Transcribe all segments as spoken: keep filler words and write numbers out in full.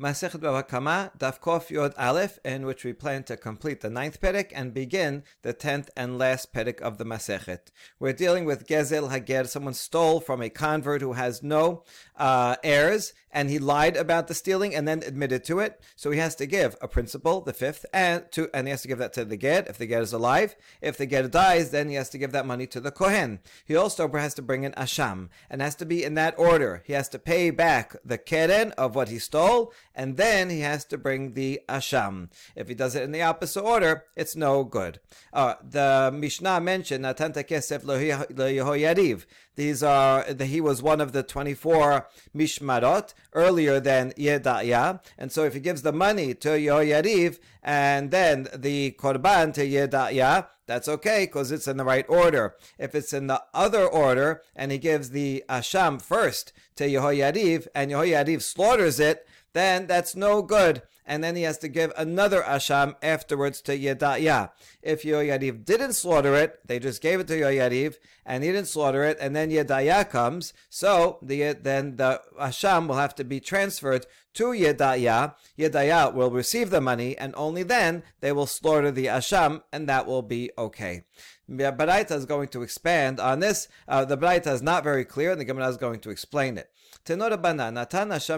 Masechet Bava Kama, Daf Kof Yod Aleph, in which we plan to complete the ninth perek and begin the tenth and last perek of the Masechet. We're dealing with Gezel Hager. Someone stole from a convert who has no uh, heirs, and he lied about the stealing and then admitted to it. So he has to give a principal, the fifth, and to, and he has to give that to the Ger if the Ger is alive. If the Ger dies, then he has to give that money to the Kohen. He also has to bring an Asham, and has to be in that order. He has to pay back the Keren of what he stole, and then he has to bring the Asham. If he does it in the opposite order, it's no good. Uh, the Mishnah mentioned, Natan Kesef Leyehoyariv. These are, the, he was one of the twenty-four Mishmarot, earlier than Yedaya. And so if he gives the money to Yehoyariv, and then the Korban to Yedaya, that's okay, because it's in the right order. If it's in the other order, and he gives the Asham first to Yehoyariv, and Yehoyariv slaughters it, then that's no good. And then he has to give another Asham afterwards to Yedaya. If Yehoyariv didn't slaughter it, they just gave it to Yehoyariv, and he didn't slaughter it, and then Yedaya comes, so the, then the Asham will have to be transferred to Yedaya. Yedaya will receive the money, and only then they will slaughter the Asham, and that will be okay. The Baraita is going to expand on this. Uh, the Baraita is not very clear, and the Gemara is going to explain it. The robber gives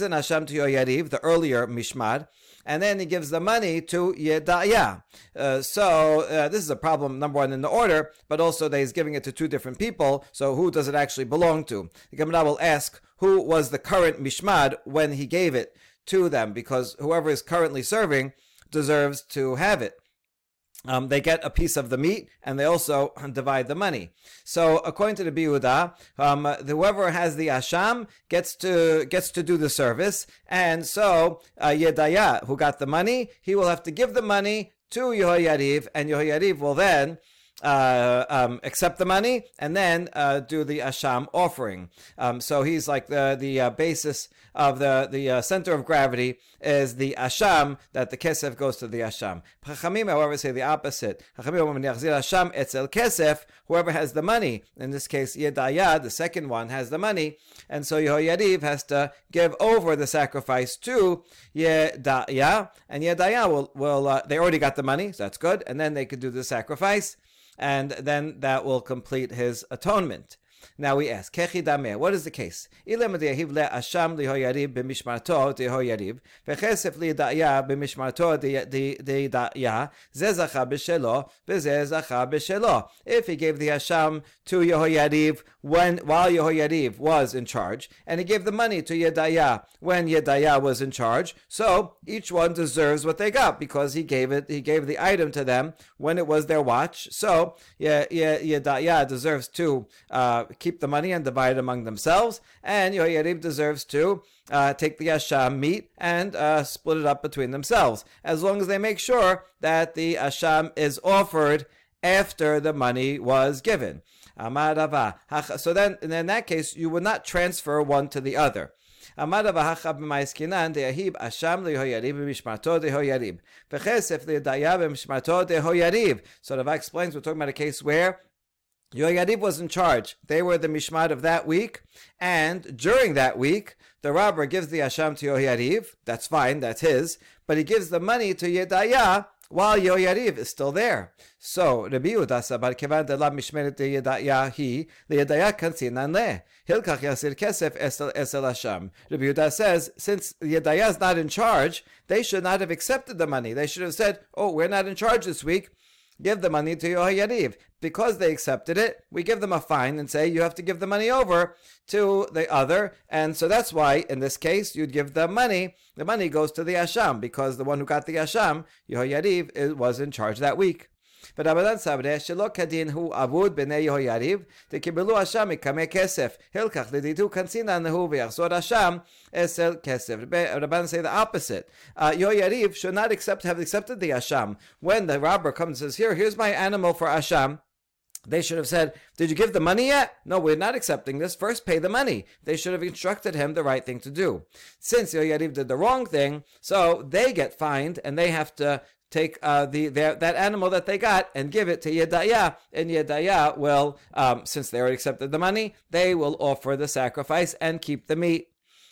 an Asham to Yehoyariv, the earlier Mishmar, and then he gives the money to Yedaya. Uh, so uh, this is a problem, number one, in the order, but also that he's giving it to two different people, so who does it actually belong to? The Gemara will ask, who was the current Mishmad when he gave it to them? Because whoever is currently serving deserves to have it. Um, they get a piece of the meat, and they also divide the money. So, according to the Biuda, um, whoever has the Asham gets to gets to do the service, and so uh, Yedaya, who got the money, he will have to give the money to Yehoyariv, and Yehoyariv will then Uh, um, accept the money and then uh, do the Asham offering. Um, so he's like the the uh, basis of the the uh, center of gravity is the Asham, that the Kesef goes to the Asham. Chachamim, however, say the opposite. Asham etzel Kesef. Whoever has the money, in this case Yedaya, the second one, has the money, and so Yehoyariv has to give over the sacrifice to Yedaya, and Yedaya will will uh, they already got the money, so that's good, and then they could do the sacrifice. And then that will complete his atonement. Now we ask, what is the case? If he gave the Asham to Yehoyariv when while Yehoyariv was in charge, and he gave the money to Yedaya when Yedaya was in charge, so each one deserves what they got because he gave it. He gave the item to them when it was their watch. So Yedaya deserves to uh, keep the money and divide it among themselves, and Yehoyariv deserves to uh, take the Asham meat and uh, split it up between themselves, as long as they make sure that the Asham is offered after the money was given. So then, in that case, you would not transfer one to the other. So Rava explains, we're talking about a case where Yehoyariv was in charge. They were the Mishmad of that week, and during that week, the robber gives the Asham to Yehoyariv. That's fine, that's his, but he gives the money to Yedaya while Yehoyariv is still there. So, Rabbi Yehuda said, "Kevan de la mishmeret de Yedaya he le Yedaya kansinan le hilkach yasir kesef esel esel Asham." Rabbi Yehuda says, since Yedaya is not in charge, they should not have accepted the money. They should have said, "Oh, we're not in charge this week. Give the money to Yehoyariv." Because they accepted it, we give them a fine and say, you have to give the money over to the other. And so that's why, in this case, you'd give the money. The money goes to the Asham, because the one who got the Asham, Yehoyariv, was in charge that week. But Abadan Sabre, Shelo Kadin Hu Avud B'nei Yehoyariv, Te Kibilu Asham Ikameh Kesef, Hilkach Liditu Kansina Nehu V'Yachzor Asham Esel Kesef. Rabban say the opposite. Uh, Yehoyariv should not accept have accepted the Asham. When the robber comes and says, here, here's my animal for Asham, they should have said, did you give the money yet? No, we're not accepting this. First pay the money. They should have instructed him the right thing to do. Since Yehoyariv did the wrong thing, so they get fined and they have to take uh, the, the that animal that they got and give it to Yedaya, and Yedaya will, um, since they already accepted the money, they will offer the sacrifice and keep the meat.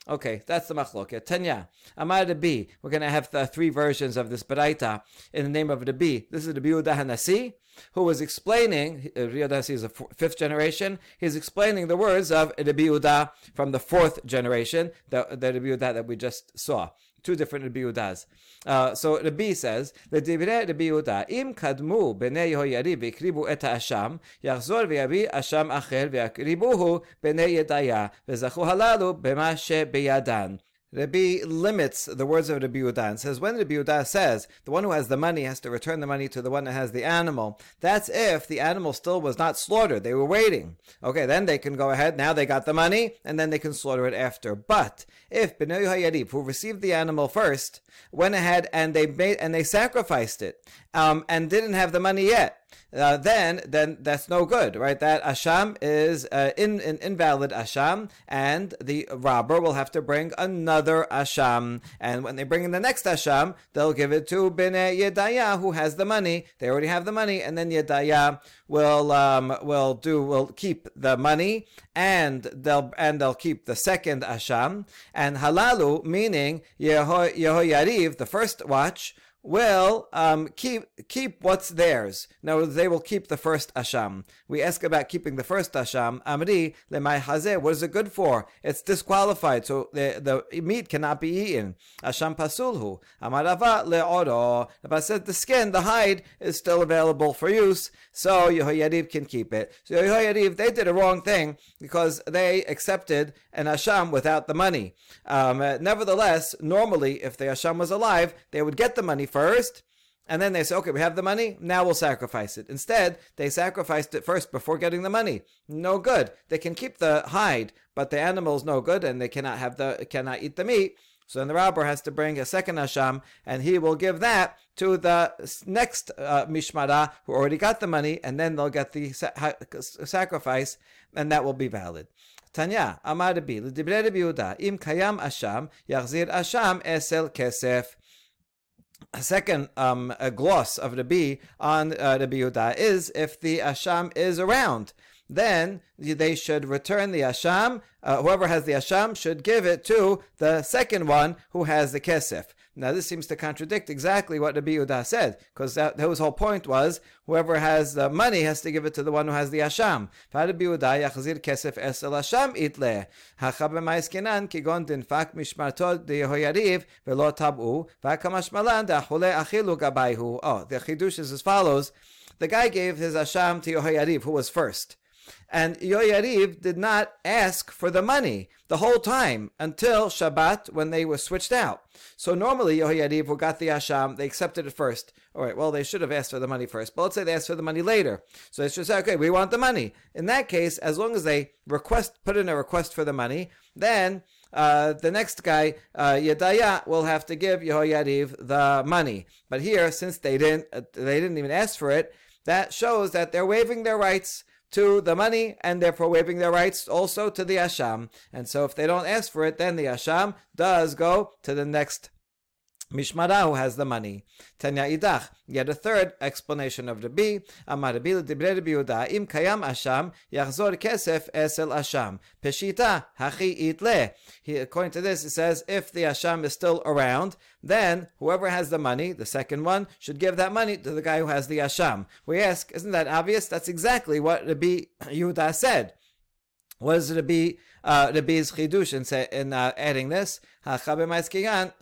Okay, that's the machloket. Tanya, Amar Rabbi, we're going to have the three versions of this beraita in the name of Rabbi. This is Rabbi Yehuda Hanasi, who was explaining, Rabbi Yehuda Hanasi is a fifth generation, he's explaining the words of Rabbi Yehuda from the fourth generation, the, the Rabbi Yehuda that we just saw. Two different Rabbi Yehudas. Uh, so Rabbi says, "L'divrei Rabbi Yehuda, im kadmu b'nei Yehoyariv v'ikribu et ha'asham, yachzor v'yavi asham acher v'yakribuhu b'nei Yedaya v'zachu halalu b'ma shebeyadan." Rabbi limits the words of Rabbi Yehuda and says, when Rabbi Yehuda says the one who has the money has to return the money to the one that has the animal, that's if the animal still was not slaughtered. They were waiting. Okay, then they can go ahead. Now they got the money, and then they can slaughter it after. But if B'nai Hayarib, who received the animal first, went ahead and they made and they sacrificed it, um, and didn't have the money yet, Uh, then, then that's no good, right? That asham is uh, in, an invalid asham, and the robber will have to bring another asham. And when they bring in the next asham, they'll give it to B'nai Yedaya, who has the money. They already have the money, and then Yedaya will um, will do will keep the money, and they'll and they'll keep the second asham. And halalu, meaning Yeho Yehoyariv, the first watch, will um, keep keep what's theirs. Now they will keep the first asham. We ask about keeping the first asham. Amri lemay hazeh. What is it good for? It's disqualified, so the the meat cannot be eaten. Asham pasulhu. Amarava leoro. If I said the skin, the hide is still available for use, so Yehoyariv can keep it. So Yehoyariv, they did a wrong thing because they accepted an asham without the money. Um, uh, nevertheless, normally, if the asham was alive, they would get the money first, and then they say, okay, we have the money, now we'll sacrifice it. Instead, they sacrificed it first before getting the money. No good. They can keep the hide, but the animal's no good, and they cannot have the cannot eat the meat. So then the robber has to bring a second asham, and he will give that to the next uh, mishmara who already got the money, and then they'll get the sa- ha- sacrifice, and that will be valid. Tanya, Amar Rabbi, l'divrei Rabbi Yehuda, im kayam asham, yachzir asham esel kesef. A second um, a gloss of Rabbi on uh, Rabbi Yehuda is if the asham is around, then they should return the asham. Uh, whoever has the asham should give it to the second one who has the kesef. Now this seems to contradict exactly what Rabbi Yehuda said, because his whole point was whoever has the money has to give it to the one who has the asham. Rabbi Yehuda yachzir kesef es el asham itle hachab ma'iskenan kigon dinfak mishmartod dehoyariv velo tabu v'kamashmalan da'chule achilu gabayhu. Oh, the chidush is as follows: the guy gave his asham to Yehoyariv, who was first. And Yehoyariv did not ask for the money the whole time until Shabbat when they were switched out. So normally Yehoyariv, who got the asham, they accepted it first. All right, well, they should have asked for the money first, but let's say they asked for the money later. So they should say, okay, we want the money. In that case, as long as they request, put in a request for the money, then uh, the next guy, uh, Yedaya, will have to give Yehoyariv the money. But here, since they didn't, uh, they didn't even ask for it, that shows that they're waiving their rights to the money, and therefore waiving their rights also to the asham. And so if they don't ask for it, then the asham does go to the next mishmara who has the money. Tanya idach. Yet a third explanation of Rabbi. Amar Rabbi l'divrei Rabbi Yehuda, im kayam asham, yachzor kesef esel asham. Peshita hachi itle. He, according to this, it says, if the asham is still around, then whoever has the money, the second one, should give that money to the guy who has the asham. We ask, isn't that obvious? That's exactly what Rabbi Yehuda said. Was Rabbi uh, Rabbi's chidush in, say, in uh, adding this? Uh, there is a chidush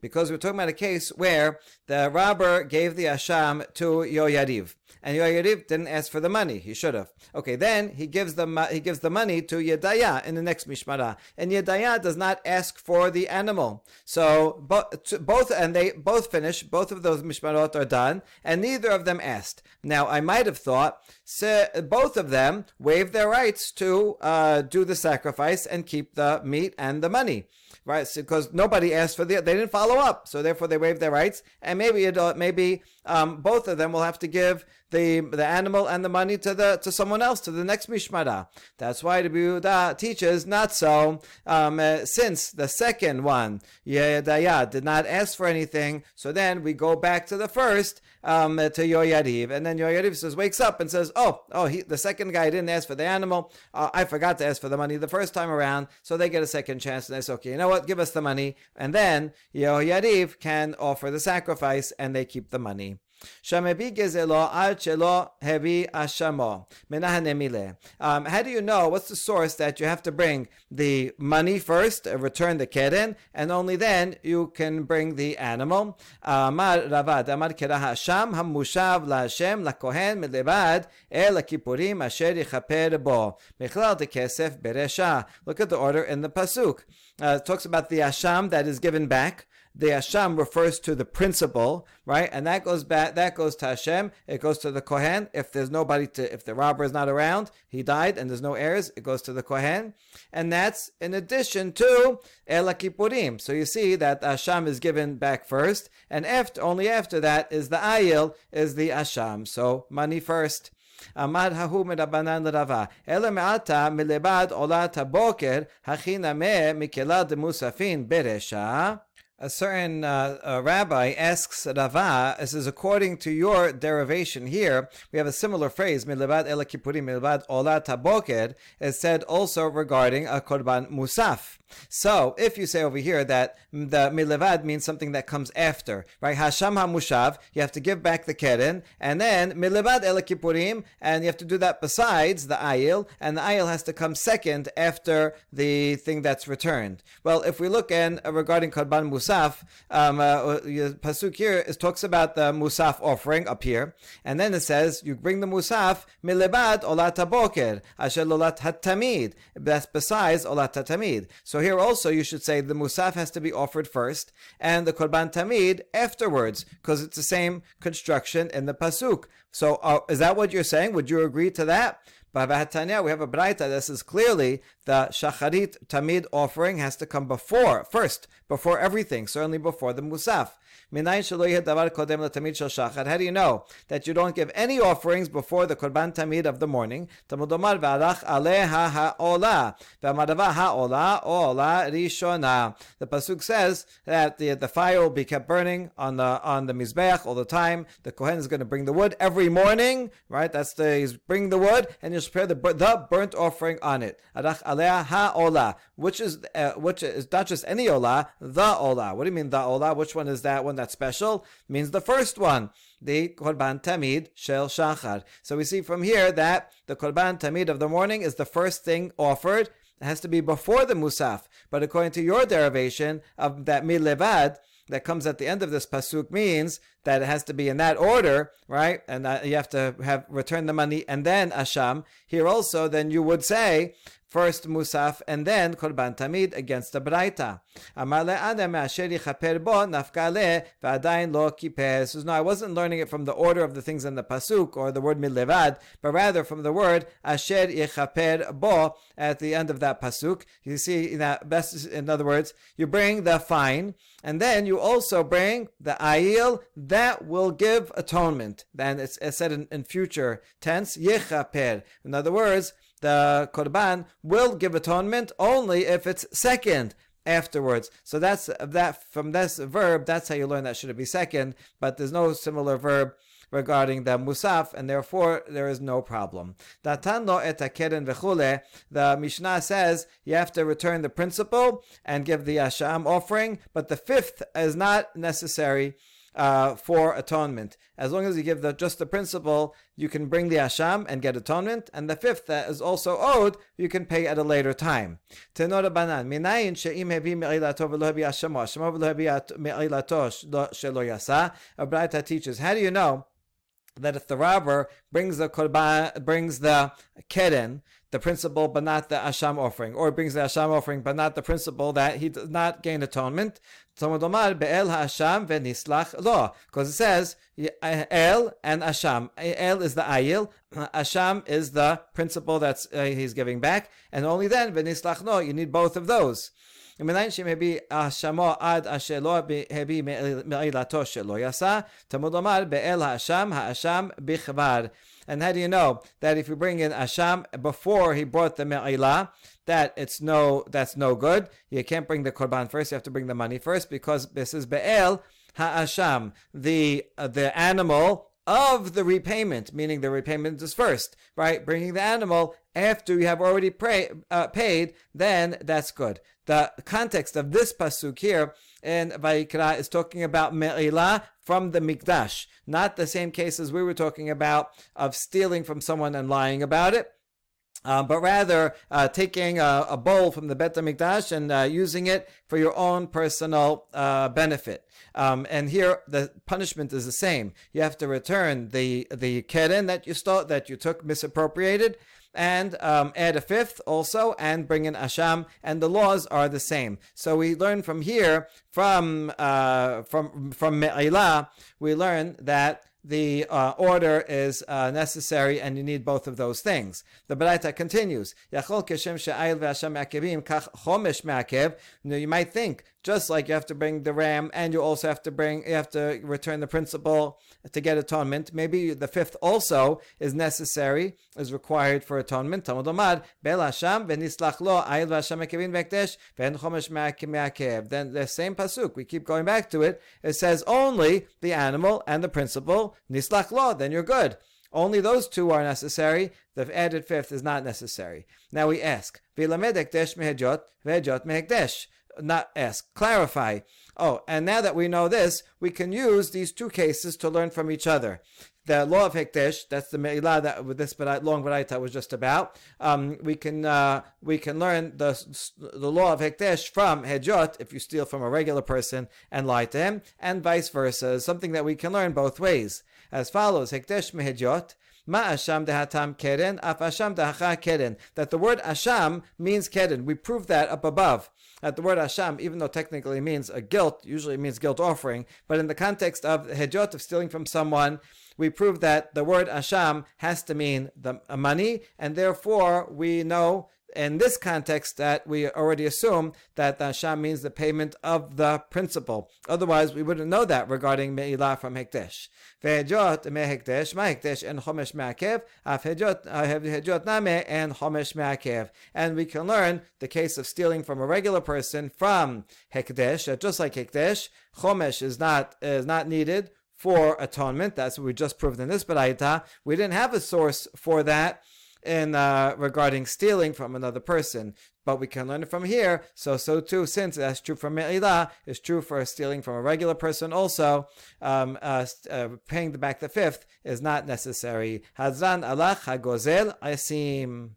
because we're talking about a case where the robber gave the asham to Yehoyariv, and Yehoyariv didn't ask for the money. He should have. Okay, then he gives the he gives the money to Yedaya in the next mishmara, and Yedaya does not ask for the animal. So both both and they both. Both finished, both of those mishmarot are done, and neither of them asked. Now, I might have thought both of them waive their rights to uh, do the sacrifice and keep the meat and the money, right? So, because nobody asked for the, they didn't follow up, so therefore they waived their rights. And maybe it, uh, maybe um, both of them will have to give the the animal and the money to the to someone else, to the next mishmara. That's why the Yehuda teaches not so. Um, uh, since the second one, Yehudaya, did not ask for anything, so then we go back to the first. Um, to Yoyariv, and then Yoyariv says, wakes up and says, "Oh, oh, he, the second guy didn't ask for the animal. Uh, I forgot to ask for the money the first time around." So they get a second chance, and they say, "Okay, you know what? Give us the money." And then Yoyariv can offer the sacrifice, and they keep the money. Um, how do you know what's the source that you have to bring the money first, return the keren, and only then you can bring the animal? Look at the order in the pasuk. Uh, it talks about the hasham that is given back. The Hasham refers to the principal, right? And that goes back, that goes to Hashem. It goes to the Kohen. If there's nobody to, if the robber is not around, he died and there's no heirs, it goes to the Kohen. And that's in addition to El HaKippurim. So you see that Hasham is given back first. And after, only after that is the Ayil, is the Hasham. So money first. Amar hahu merabanan l'rava. Ela me'ata milebad olat haboker hachinameh mikelad musafin beresha. A certain uh, a rabbi asks Rava, this is according to your derivation here, we have a similar phrase, Milvad el Kippurim, Milvad Olat HaBoker, is said also regarding a Korban Musaf. So, if you say over here that the Milvad means something that comes after, right? Hasham HaMushav, you have to give back the Keren, and then Milvad el Kippurim, and you have to do that besides the Ayil, and the Ayil has to come second after the thing that's returned. Well, if we look in uh, regarding Korban Musaf, Musaf, um, uh, Pasuk here is, talks about the Musaf offering up here, and then it says, you bring the Musaf, Milebad Olat HaBoker, Asher Olat HaTamid, that's besides Olat HaTamid. So here also you should say the Musaf has to be offered first, and the Korban Tamid afterwards, because it's the same construction in the Pasuk. So uh, is that what you're saying? Would you agree to that? But we have a braita that says clearly the shacharit tamid offering has to come before, first, before everything, certainly before the musaf. How do you know that you don't give any offerings before the korban tamid of the morning? The pasuk says that the, the fire will be kept burning on the on the mizbeach all the time. The kohen is going to bring the wood every morning, right? That's the he's bring the wood and you prepare the the burnt offering on it. Arach aleh haola, which is uh, which is not just any ola, the ola. What do you mean the ola? Which one is that one? That's special? Means the first one, the korban tamid shel shachar. So we see from here that the korban tamid of the morning is the first thing offered. It has to be before the musaf. But according to your derivation of that milevad that comes at the end of this pasuk means that it has to be in that order, right? And uh, you have to have return the money and then asham. Here also, then you would say first musaf and then korban tamid against the braita. So no, I wasn't learning it from the order of the things in the pasuk or the word milevad, but rather from the word asher yechaper bo at the end of that pasuk. You see, in, that best, in other words, you bring the fine and then you also bring the ayil. That will give atonement. Then it's, it's said in, in future tense, yechaper. In other words, the korban will give atonement only if it's second afterwards. So that's that from this verb. That's how you learn that should it be second. But there's no similar verb regarding the musaf, and therefore there is no problem. The Mishnah says you have to return the principal and give the asham offering, but the fifth is not necessary. Uh, for atonement. As long as you give the, just the principal, you can bring the asham and get atonement, and the fifth that is also owed, you can pay at a later time. Tenor banan minayin she'im hevi me'ilato v'lo hevi ashamo, ashamo v'lo hevi me'ilato shelo yasa. A braita teaches, how do you know that if the robber brings the korban, brings the keren, the principle, but not the asham offering, or brings the asham offering, but not the principle, that he does not gain atonement. Tomodomar be'el ha'asham ve'nislach lo, because it says el and asham. El is the ayil, asham is the principle that uh, he's giving back, and only then ve'nislach lo. You need both of those. Meaning she may be ashamo ad ashelo behebi meilato shelo yasa tamodomar be'el ha'asham ha'asham bichvar. And how do you know that if you bring in asham before he brought the me'ilah, that it's no, that's no good? You can't bring the korban first. You have to bring the money first, because this is be'el ha'asham, the uh, the animal of the repayment, meaning the repayment is first, right? Bringing the animal after you have already pray, uh, paid, then that's good. The context of this pasuk here in Vayikra is talking about me'ilah from the mikdash, not the same cases we were talking about of stealing from someone and lying about it. Uh, but rather uh, taking a, a bowl from the Beit HaMikdash and uh, using it for your own personal uh, benefit. Um, and here the punishment is the same. You have to return the the keren that you stole, that you took, misappropriated, and um, add a fifth also, and bring in asham, and the laws are the same. So we learn from here, from uh, from from Me'ilah, we learn that the uh, order is uh, necessary, and you need both of those things. The Baraita continues, now you might think, just like you have to bring the ram, and you also have to bring, you have to return the principal to get atonement, maybe the fifth also is necessary, is required for atonement. Then the same pasuk, we keep going back to it, it says only the animal and the principal, nislach lo, then you're good. Only those two are necessary. The added fifth is not necessary. Now we ask, not ask, clarify. Oh, and now that we know this, we can use these two cases to learn from each other. The law of Hekdesh, that's the Me'ilah that this long Baraita was just about. Um, we can uh, we can learn the the law of Hekdesh from Hejot, if you steal from a regular person and lie to him, and vice versa, something that we can learn both ways. As follows, Hekdesh mehejot, ma asham dehatam keren, af asham dehacha keren. That the word asham means keren. We proved that up above. That the word asham, even though technically means a guilt, usually it means guilt offering, but in the context of Hejot, of stealing from someone, we prove that the word asham has to mean the money, and therefore we know in this context that we already assume that the asham means the payment of the principal. Otherwise, we wouldn't know that regarding me'ilah from Hekdesh. Ve'hejot me'hekdesh, ma'hekdesh, and chomesh me'akev, af hejot name, and chomesh me'akev. And we can learn the case of stealing from a regular person from Hekdesh, just like Hekdesh, chomesh is not, is not needed for atonement. That's what we just proved in this Baraita. We didn't have a source for that in uh, regarding stealing from another person, but we can learn it from here. So, so too, since that's true for Me'ilah, it's true for stealing from a regular person also. Um, uh, uh, paying back the fifth is not necessary. Hazran alach hagozel asim.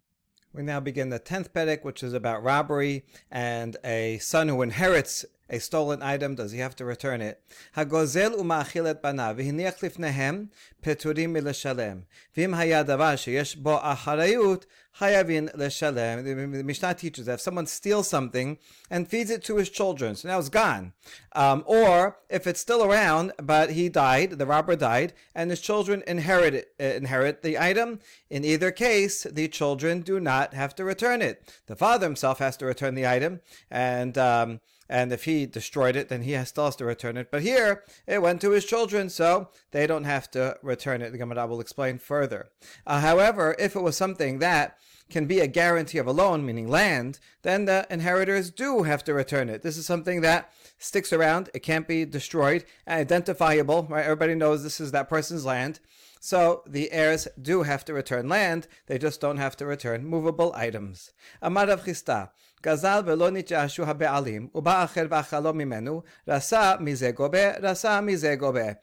We now begin the tenth perek, which is about robbery and a son who inherits a stolen item. Does he have to return it? Hagozel umachilet banav v'hiniach lifnehem peturim mileshalem v'im haya davar sheyesh bo acharayut hayavin leshalem. The Mishnah teaches that if someone steals something and feeds it to his children, so now it's gone, um, or if it's still around but he died, the robber died, and his children inherit it, uh, inherit the item. In either case, the children do not have to return it. The father himself has to return the item, and um, and if he destroyed it, then he has still has to return it. But here, it went to his children, so they don't have to return it. The Gemara will explain further. Uh, however, if it was something that can be a guarantee of a loan, meaning land, then the inheritors do have to return it. This is something that sticks around. It can't be destroyed, identifiable, right? Everybody knows this is that person's land. So the heirs do have to return land. They just don't have to return movable items. Amar Rav Chista, Gazal velo nitjashu habe'alim, uba acher v'achalo mimenu, rasa mizeh gobe, rasa mizeh gobe.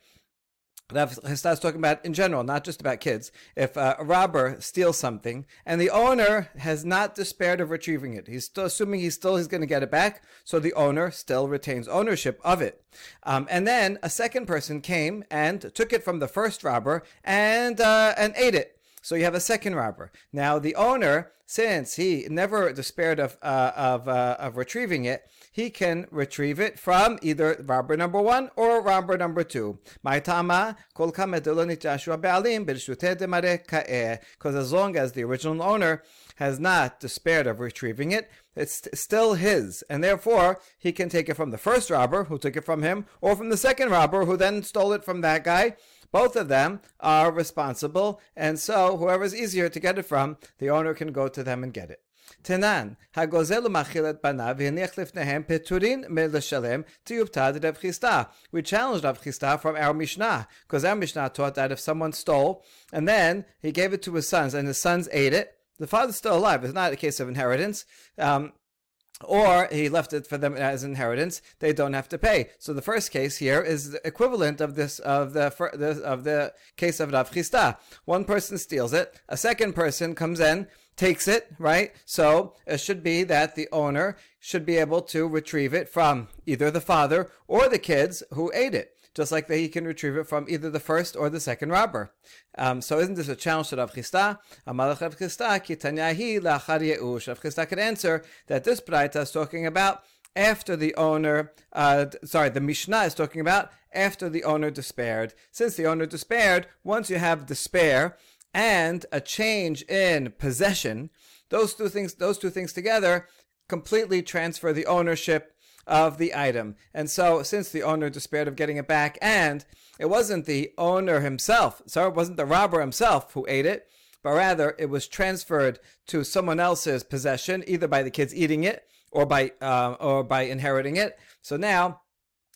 Rav Hista is talking about in general, not just about kids. If uh, a robber steals something and the owner has not despaired of retrieving it, he's still assuming he still is going to get it back, so the owner still retains ownership of it. Um, and then a second person came and took it from the first robber and uh, and ate it. So you have a second robber. Now the owner, since he never despaired of uh, of uh, of retrieving it, he can retrieve it from either robber number one or robber number two. Because as long as the original owner has not despaired of retrieving it, it's still his, and therefore he can take it from the first robber who took it from him, or from the second robber who then stole it from that guy. Both of them are responsible, and so whoever's easier to get it from, the owner can go to them and get it. Tenan, hagozelu machilet banav v'hiniach lifnehem peturin me'leshalem tiyuptad Rav Hista. We challenged Rav Hista from our Mishnah, because our Mishnah taught that if someone stole and then he gave it to his sons and his sons ate it, the father's still alive. It's not a case of inheritance. Um, Or he left it for them as inheritance. They don't have to pay. So the first case here is the equivalent of this of the of the case of Rav Hista. One person steals it. A second person comes in, takes it, right? So it should be that the owner should be able to retrieve it from either the father or the kids who ate it, just like that he can retrieve it from either the first or the second robber. Um, so isn't this a challenge to Rav Hista? Amalach Rav Hista, ki tanyahi la'achar ye'ush. Rav Hista could answer that this Braita is talking about after the owner, uh, sorry, the Mishnah is talking about after the owner despaired. Since the owner despaired, once you have despair and a change in possession, those two things, those two things together completely transfer the ownership of the item. And so since the owner despaired of getting it back, and it wasn't the owner himself, so it wasn't the robber himself who ate it, but rather it was transferred to someone else's possession, either by the kids eating it or by uh, or by inheriting it. So now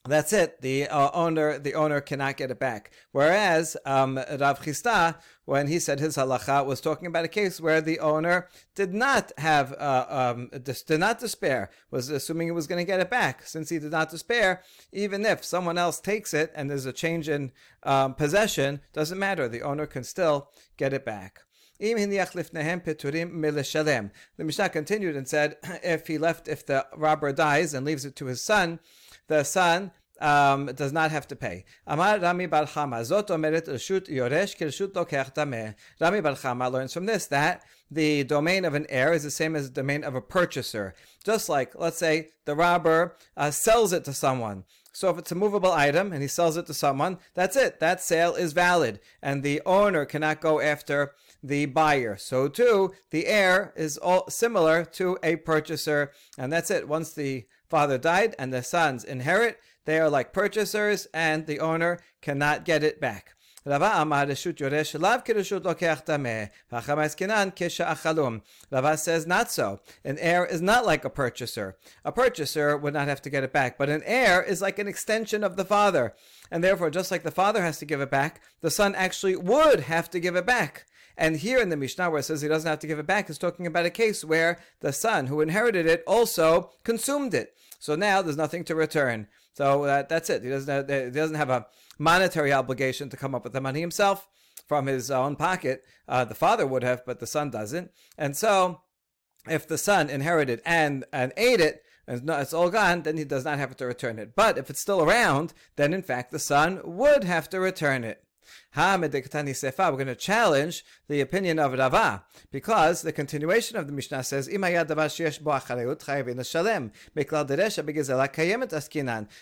that's it. The uh, owner, the owner cannot get it back. Whereas um, Rav Hista, when he said his halacha, was talking about a case where the owner did not have, uh, um, dis- did not despair, was assuming he was going to get it back. Since he did not despair, even if someone else takes it and there's a change in um, possession, doesn't matter. The owner can still get it back. The Mishnah continued and said, if he left, if the robber dies and leaves it to his son, the son um, does not have to pay. Amar Rami Bar Chama, Zot omeret reshut yoresh kireshut lokech tameh. Rami Bar Chama learns from this that the domain of an heir is the same as the domain of a purchaser. Just like, let's say, the robber uh, sells it to someone. So if it's a movable item and he sells it to someone, that's it. That sale is valid, and the owner cannot go after the buyer. So too, the heir is all similar to a purchaser, and that's it. Once the father died and the sons inherit, they are like purchasers, and the owner cannot get it back. Rava Amar Reshut Yoresh Lav Kereshut Lokeach Tameh V'Acham Eskinan Kesha Achalum. Rava says not so. An heir is not like a purchaser. A purchaser would not have to get it back, but an heir is like an extension of the father, and therefore, just like the father has to give it back, the son actually would have to give it back. And here in the Mishnah, where it says he doesn't have to give it back, is talking about a case where the son who inherited it also consumed it. So now there's nothing to return. So uh, that's it. He doesn't have, he doesn't have a monetary obligation to come up with the money himself from his own pocket. Uh, the father would have, but the son doesn't. And so if the son inherited and, and ate it, and it's all gone, then he does not have to return it. But if it's still around, then in fact the son would have to return it. We're going to challenge the opinion of Rava, because the continuation of the Mishnah says,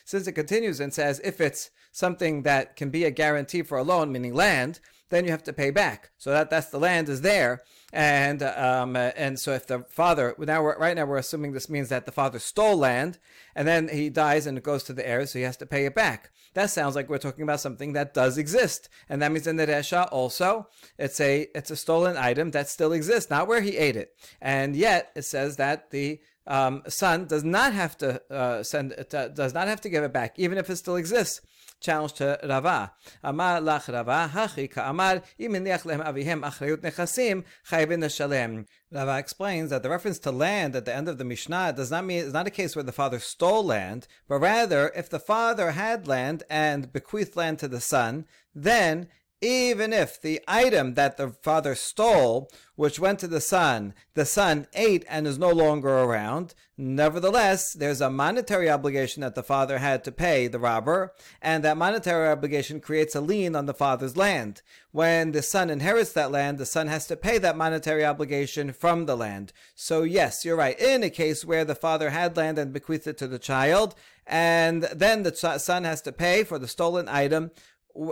since it continues and says, if it's something that can be a guarantee for a loan, meaning land, then you have to pay back. So that that's the land is there, and um, and so if the father now we're, right now we're assuming this means that the father stole land, and then he dies and it goes to the heir, so he has to pay it back. That sounds like we're talking about something that does exist, and that means in the Resha also it's a it's a stolen item that still exists, not where he ate it, and yet it says that the um, son does not have to uh, send uh, does not have to give it back, even if it still exists. challenged to Rava. Amar lach Rava, hachi ka'amar, im nech lehem avihem achrayut nechasim, chayvin neshalem. Rava explains that the reference to land at the end of the Mishnah does not mean, it's not a case where the father stole land, but rather, if the father had land and bequeathed land to the son, then even if the item that the father stole, which went to the son, the son ate and is no longer around, nevertheless, there's a monetary obligation that the father had to pay the robber, and that monetary obligation creates a lien on the father's land. When the son inherits that land, the son has to pay that monetary obligation from the land. So yes, you're right. In a case where the father had land and bequeathed it to the child, and then the ch- son has to pay for the stolen item,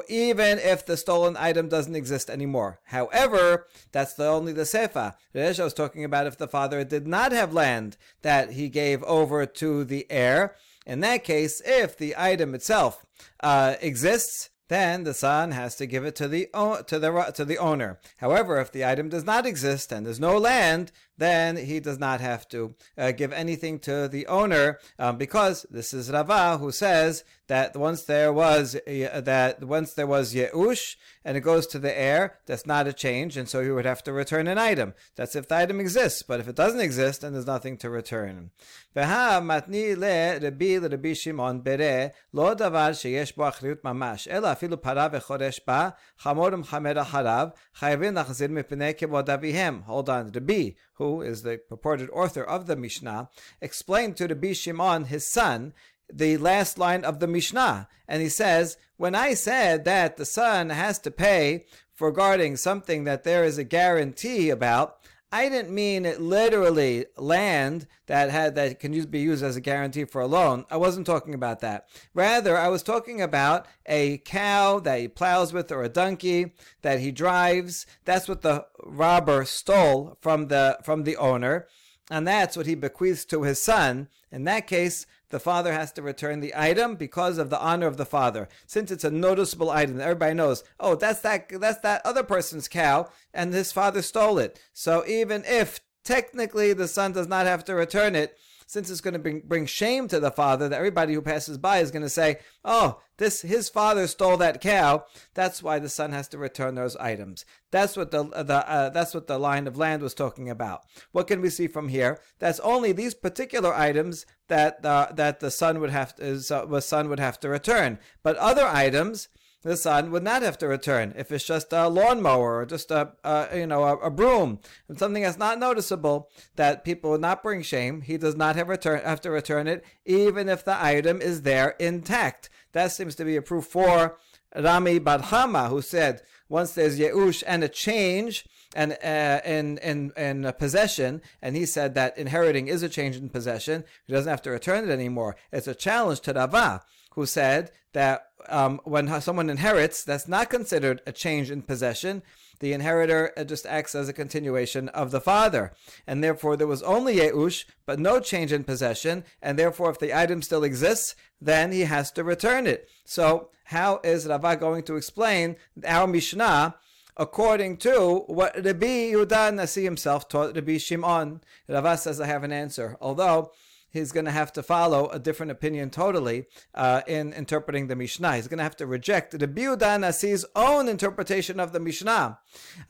even if the stolen item doesn't exist anymore. However, that's the only the sefa. Reisha was talking about if the father did not have land that he gave over to the heir. In that case, if the item itself uh, exists, then the son has to give it to the to the to the owner. However, if the item does not exist and there's no land, then he does not have to uh, give anything to the owner, um, because this is Rava who says that once there was uh, that once there was yeush and it goes to the heir, that's not a change, and so he would have to return an item. That's if the item exists, but if it doesn't exist, then there's nothing to return. Veha matni le Rabbi le Rabbi Shimon bere lo davar sheyesh bo achriyut mamash ela afilu para vechoresh ba chamor u'chamer harav chayvin lachzir mipnei kevod avihem. Hold on, Rabbi, who is the purported author of the Mishnah, explained to Rabbi Shimon, his son, the last line of the Mishnah. And he says, when I said that the son has to pay for guarding something that there is a guarantee about, I didn't mean it literally land that had that can use, be used as a guarantee for a loan. I wasn't talking about that. Rather, I was talking about a cow that he plows with or a donkey that he drives. That's what the robber stole from the from the owner, and that's what he bequeaths to his son. In that case, the father has to return the item because of the honor of the father. Since it's a noticeable item, everybody knows, oh, that's that that's that other person's cow, and his father stole it. So even if technically the son does not have to return it, since it's going to bring, bring shame to the father, that everybody who passes by is going to say, oh, this his father stole that cow, that's why the son has to return those items. That's what the, the uh, that's what the line of land was talking about. What can we see from here? That's only these particular items that uh, that the son would have to, his, uh, the son would have to return. But other items, the son would not have to return. If it's just a lawnmower or just a, a you know a, a broom, and something that's not noticeable, that people would not bring shame, he does not have return have to return it, even if the item is there intact. That seems to be a proof for Rami Bar Hama, who said once there's yeush and a change and uh, in in in uh, possession, and he said that inheriting is a change in possession, he doesn't have to return it anymore. It's a challenge to Rava, who said that um, when someone inherits, that's not considered a change in possession. The inheritor just acts as a continuation of the father. And therefore, there was only yeush, but no change in possession. And therefore, if the item still exists, then he has to return it. So how is Rava going to explain our Mishnah according to what Rabbi Yehuda Nasi himself taught Rabbi Shimon? Rava says, I have an answer. Although he's going to have to follow a different opinion totally uh, in interpreting the Mishnah. He's going to have to reject Rabbi Yehuda Nasi's own interpretation of the Mishnah.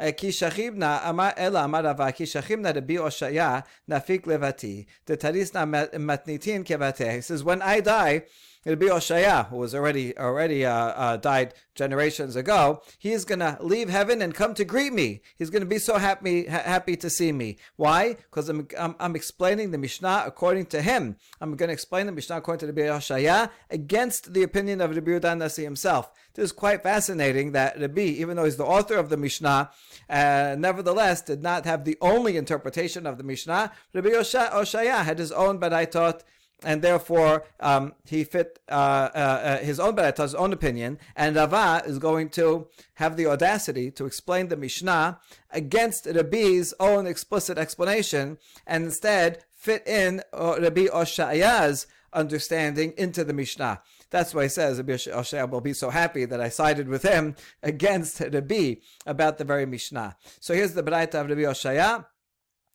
Ki shachibna amar ela amar Rava ki shachibna Rabbi Oshaya nafik levati detarisna matnitin kevateh. He says, when I die, Rabbi Oshaya, who was already already uh, uh, died generations ago, he's going to leave heaven and come to greet me. He's going to be so happy ha- happy to see me. Why? Because I'm, I'm I'm explaining the Mishnah according to him. I'm going to explain the Mishnah according to Rabbi Oshaya against the opinion of Rabbi Yehuda Nasi himself. This is quite fascinating that Rabbi, even though he's the author of the Mishnah, uh, nevertheless did not have the only interpretation of the Mishnah. Rabbi Oshaya had his own, but I taught, and therefore um, he fit uh, uh, his own beraita, his own opinion, and Rava is going to have the audacity to explain the Mishnah against Rabbi's own explicit explanation, and instead fit in uh, Rabbi Oshaya's understanding into the Mishnah. That's why he says Rabbi Oshaya will be so happy that I sided with him against Rabbi about the very Mishnah. So here's the beraita of Rabbi Oshaya.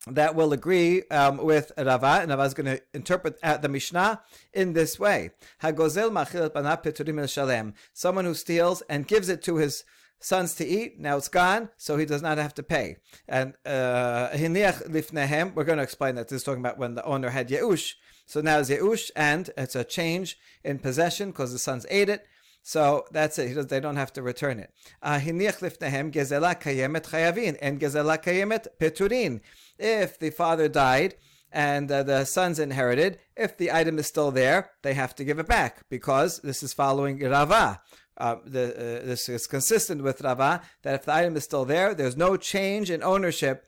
that will agree um, with Rava, and Rava is going to interpret uh, the Mishnah in this way. Hagozel machil et banav peturim el shalem. Someone who steals and gives it to his sons to eat, now it's gone, so he does not have to pay. And hiniach uh, lifnehem, we're going to explain that. This is talking about when the owner had Yeush. So now it's Yeush, and it's a change in possession because the sons ate it. So that's it. He does, they don't have to return it. Hiniach lifnehem gezela kayemet chayavin, and gezela kayemet peturin. If the father died and uh, the sons inherited, if the item is still there, they have to give it back, because this is following Rava. Uh, the, uh, this is consistent with Rava, that if the item is still there, there's no change in ownership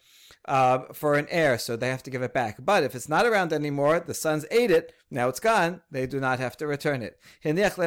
uh, for an heir, so they have to give it back. But if it's not around anymore, the sons ate it, now it's gone, they do not have to return it. If the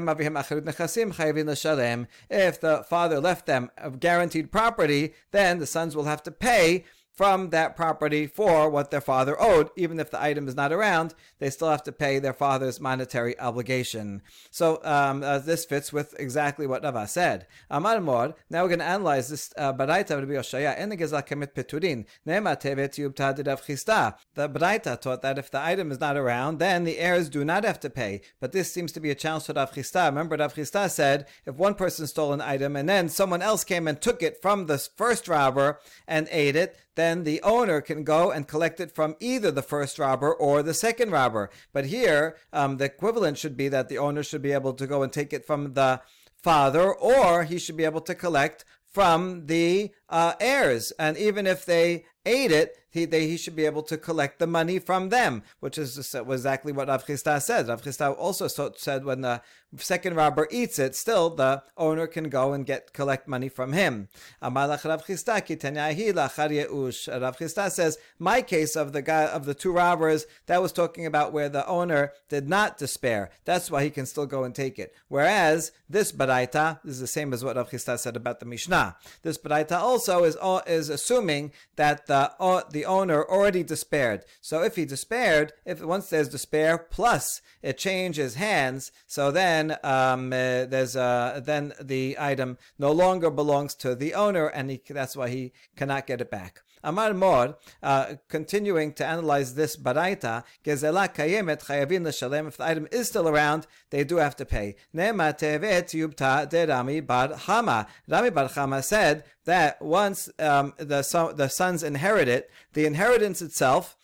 father left them a guaranteed property, then the sons will have to pay from that property for what their father owed. Even if the item is not around, they still have to pay their father's monetary obligation. So um, uh, this fits with exactly what Rava said. Amar Mor, now we're going to analyze this Baraita of Rabbi Yoshaya and the Gezal Kemet Peturin. Ne'emar tevet yubta d'Rav Chisda. The Baraita taught that if the item is not around, then the heirs do not have to pay. But this seems to be a challenge to Rav Chisda. Remember, Rav Chisda said if one person stole an item and then someone else came and took it from the first robber and ate it, then the owner can go and collect it from either the first robber or the second robber. But here, um, the equivalent should be that the owner should be able to go and take it from the father, or he should be able to collect from the uh, heirs. And even if they ate it, he, they, he should be able to collect the money from them, which is just, was exactly what Rav Chisda said. Rav Chisda also so, said when the second robber eats it, still the owner can go and get collect money from him. Amalach Rav Chisda ki tanahi lachar yeush. Rav Chisda says my case of the guy of the two robbers, that was talking about where the owner did not despair. That's why he can still go and take it. Whereas this baraita, this is the same as what Rav Chisda said about the Mishnah. This baraita also is is assuming that the uh, the owner already despaired. So if he despaired, if once there's despair plus it changes hands, so then um, uh, there's uh, then the item no longer belongs to the owner, and he, that's why he cannot get it back. Amar Mor, uh, continuing to analyze this baraita, gezela kayemet chayavin l'shalem. If the item is still around, they do have to pay. Ne'emar tevet yubta de Rami bar Chama. Rami bar Chama said that once um, the so, the sons inherit it, the inheritance itself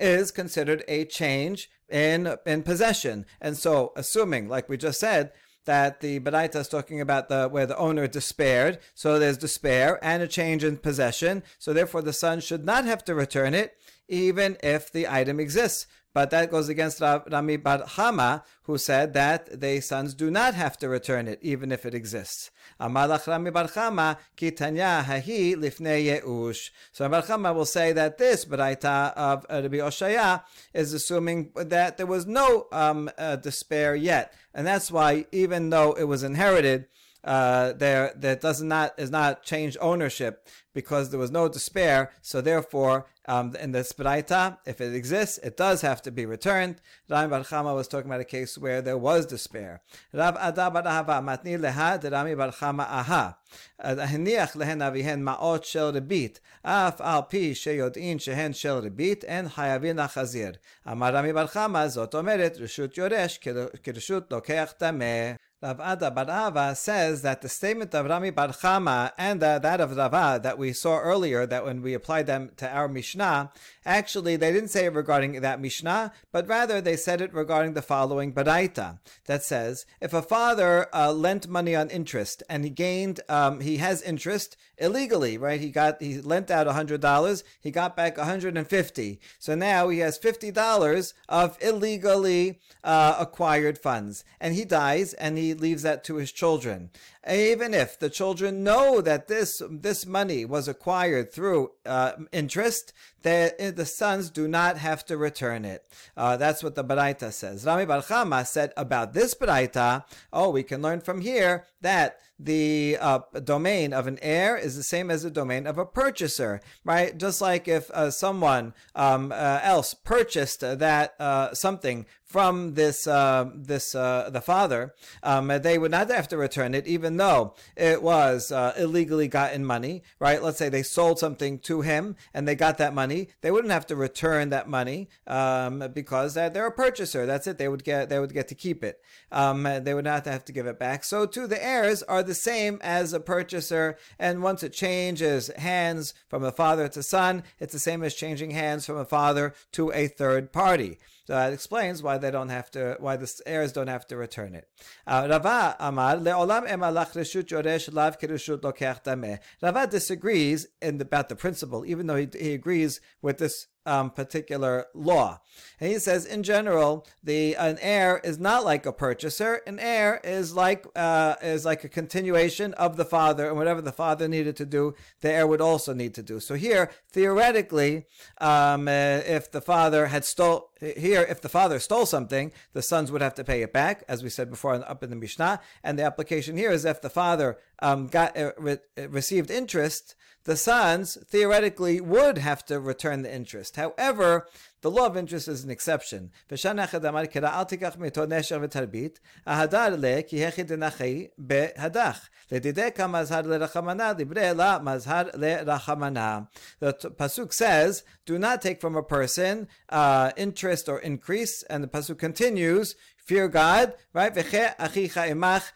is considered a change in in possession. And so, assuming, like we just said, that the Baraita is talking about the where the owner despaired, so there's despair and a change in possession, so therefore the son should not have to return it, even if the item exists. But that goes against Rami bar Chama, who said that the sons do not have to return it, even if it exists. Amalach Rami bar Chama ki tanya hahi lifnei yeush. So Bar Chama will say that this baraita of Rabbi Oshaya is assuming that there was no um, uh, despair yet, and that's why even though it was inherited, uh, there that does not is not changed ownership, because there was no despair, so therefore um, in the Baraita, if it exists, it does have to be returned. Rami bar Chama was talking about a case where there was despair. Rav Ada bar Ahava matni leha de Rami bar Chama aha. Haniach lehen avihen ma'ot shel rebit, af al pi sheyodin shehen shel rebit, and hayavin achazir. Amar Rami bar Chama zot omeret reshut yoresh kereshut lokeach tameh. Rav Ada bar Ahava says that the statement of Rami bar Chama and the, that of Rava that we saw earlier, that when we applied them to our Mishnah, actually they didn't say it regarding that Mishnah, but rather they said it regarding the following Baraita that says if a father uh, lent money on interest and he gained, um, he has interest illegally, right? He got, he lent out one hundred dollars, he got back one hundred fifty dollars. So now he has fifty dollars of illegally uh, acquired funds, and he dies and he leaves that to his children. Even if the children know that this this money was acquired through uh, interest, the, the sons do not have to return it. Uh, that's what the Baraita says. Rami bar Chama said about this Baraita, oh, we can learn from here that the uh, domain of an heir is the same as the domain of a purchaser, right? Just like if uh, someone um, uh, else purchased that uh, something from this uh, this uh, the father, um, um, they would not have to return it, even though it was uh, illegally gotten money, right? Let's say they sold something to him and they got that money. They wouldn't have to return that money um, because uh, they're a purchaser. That's it. They would get they would get to keep it. Um, they would not have to give it back. So too, the heirs are the same as a purchaser. And once it changes hands from a father to son, it's the same as changing hands from a father to a third party. So that explains why they don't have to, why the heirs don't have to return it. Uh, Rava Amar leolam emalach reshut yoresh lav kereshut lokech dameh. Rava disagrees in the, about the principle, even though he, he agrees with this um, particular law. And he says, in general, the an heir is not like a purchaser. An heir is like uh, is like a continuation of the father, and whatever the father needed to do, the heir would also need to do. So here, theoretically, um, uh, if the father had stole. Here, if the father stole something, the sons would have to pay it back, as we said before up in the Mishnah. And the application here is if the father um, got uh, re- received interest, the sons theoretically would have to return the interest. However, the law of interest is an exception. The pasuk says, "Do not take from a person uh, interest or increase," and the pasuk continues. Fear God, right?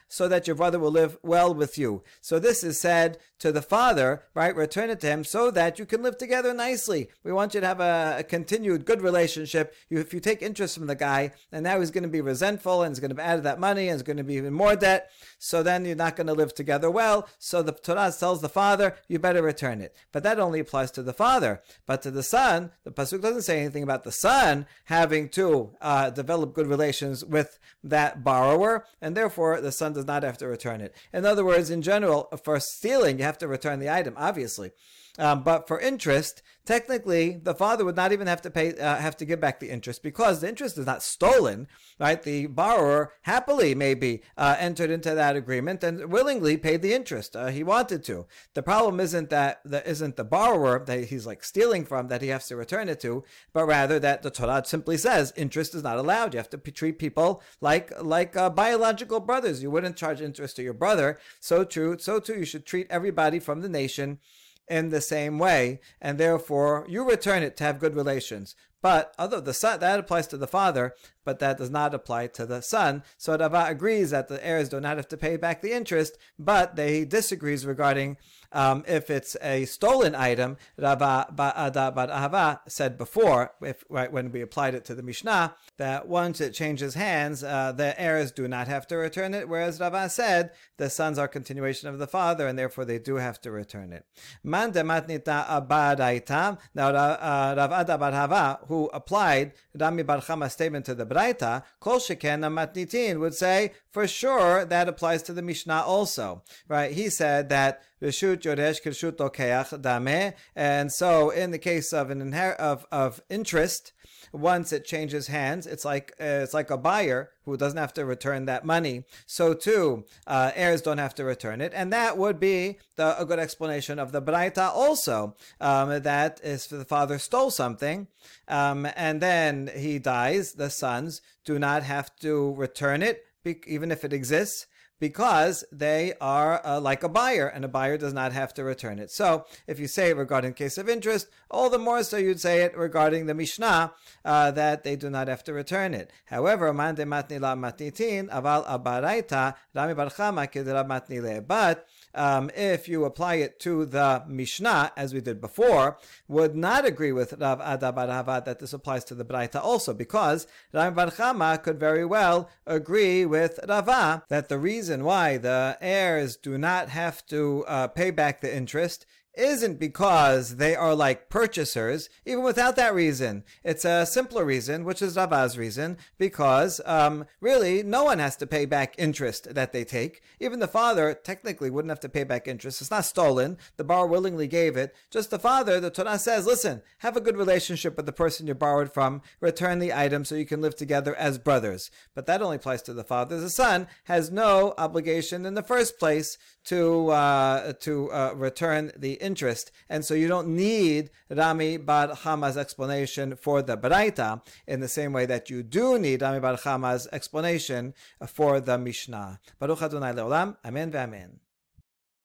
So that your brother will live well with you. So this is said to the father, right? Return it to him so that you can live together nicely. We want you to have a, a continued good relationship. You, if you take interest from the guy, and now he's going to be resentful and he's going to add that money and it's going to be even more debt. So then you're not going to live together well. So the Torah tells the father, you better return it. But that only applies to the father. But to the son, the pasuk doesn't say anything about the son having to uh, develop good relations with with that borrower, and therefore the son does not have to return it. In other words, in general, for stealing, you have to return the item, obviously. Um, but for interest, technically, the father would not even have to pay, uh, have to give back the interest because the interest is not stolen, right? The borrower happily maybe uh, entered into that agreement and willingly paid the interest. Uh, he wanted to. The problem isn't that the, isn't the borrower that he's like stealing from that he has to return it to, but rather that the Torah simply says interest is not allowed. You have to p- treat people like like uh, biological brothers. You wouldn't charge interest to your brother. So true. So too, you should treat everybody from the nation in the same way, and therefore you return it to have good relations. But although the son, that applies to the father, but that does not apply to the son. So Rava agrees that the heirs do not have to pay back the interest, but they disagrees regarding um, if it's a stolen item. Rava Ba'ada Bar Ahava said before, if, right, when we applied it to the Mishnah, that once it changes hands, uh, the heirs do not have to return it, whereas Rava said the sons are a continuation of the father, and therefore they do have to return it. Man dematnita abadaita. Now uh, Rava Bar Ahava, who applied Rami Bar Chama's statement to the Braita, Kol Sheken Matnitin would say, for sure, that applies to the Mishnah also, right? He said that Reshut Yoresh Kirshut Lokeach Dameh, and so in the case of an inher- of of interest, once it changes hands, it's like uh, it's like a buyer who doesn't have to return that money. So too, uh, heirs don't have to return it, and that would be the, a good explanation of the Braita also. Um, that is, the father stole something, um, and then he dies. The sons do not have to return it, be- even if it exists, because they are uh, like a buyer, and a buyer does not have to return it. So if you say it regarding case of interest, all the more so you'd say it regarding the Mishnah, uh, that they do not have to return it. However, man de matni la matnitin, aval abaraita, Rami Bar Chama kedra matni le. But um, if you apply it to the Mishnah, as we did before, would not agree with Rav Ada Bar Ahava that this applies to the Braita also, because Rami Bar Chama could very well agree with Rava that the reason and why the heirs do not have to uh, pay back the interest isn't because they are like purchasers, even without that reason. It's a simpler reason, which is Rava's reason, because um, really no one has to pay back interest that they take. Even the father technically wouldn't have to pay back interest. It's not stolen. The borrower willingly gave it. Just the father, the Torah says, listen, have a good relationship with the person you borrowed from. Return the item so you can live together as brothers. But that only applies to the father. The son has no obligation in the first place to, uh, to uh, return the interest. interest. And so you don't need Rami bar Chama's explanation for the Baraita in the same way that you do need Rami bar Chama's explanation for the Mishnah. Baruch Adonai Leolam. Amen v'amen.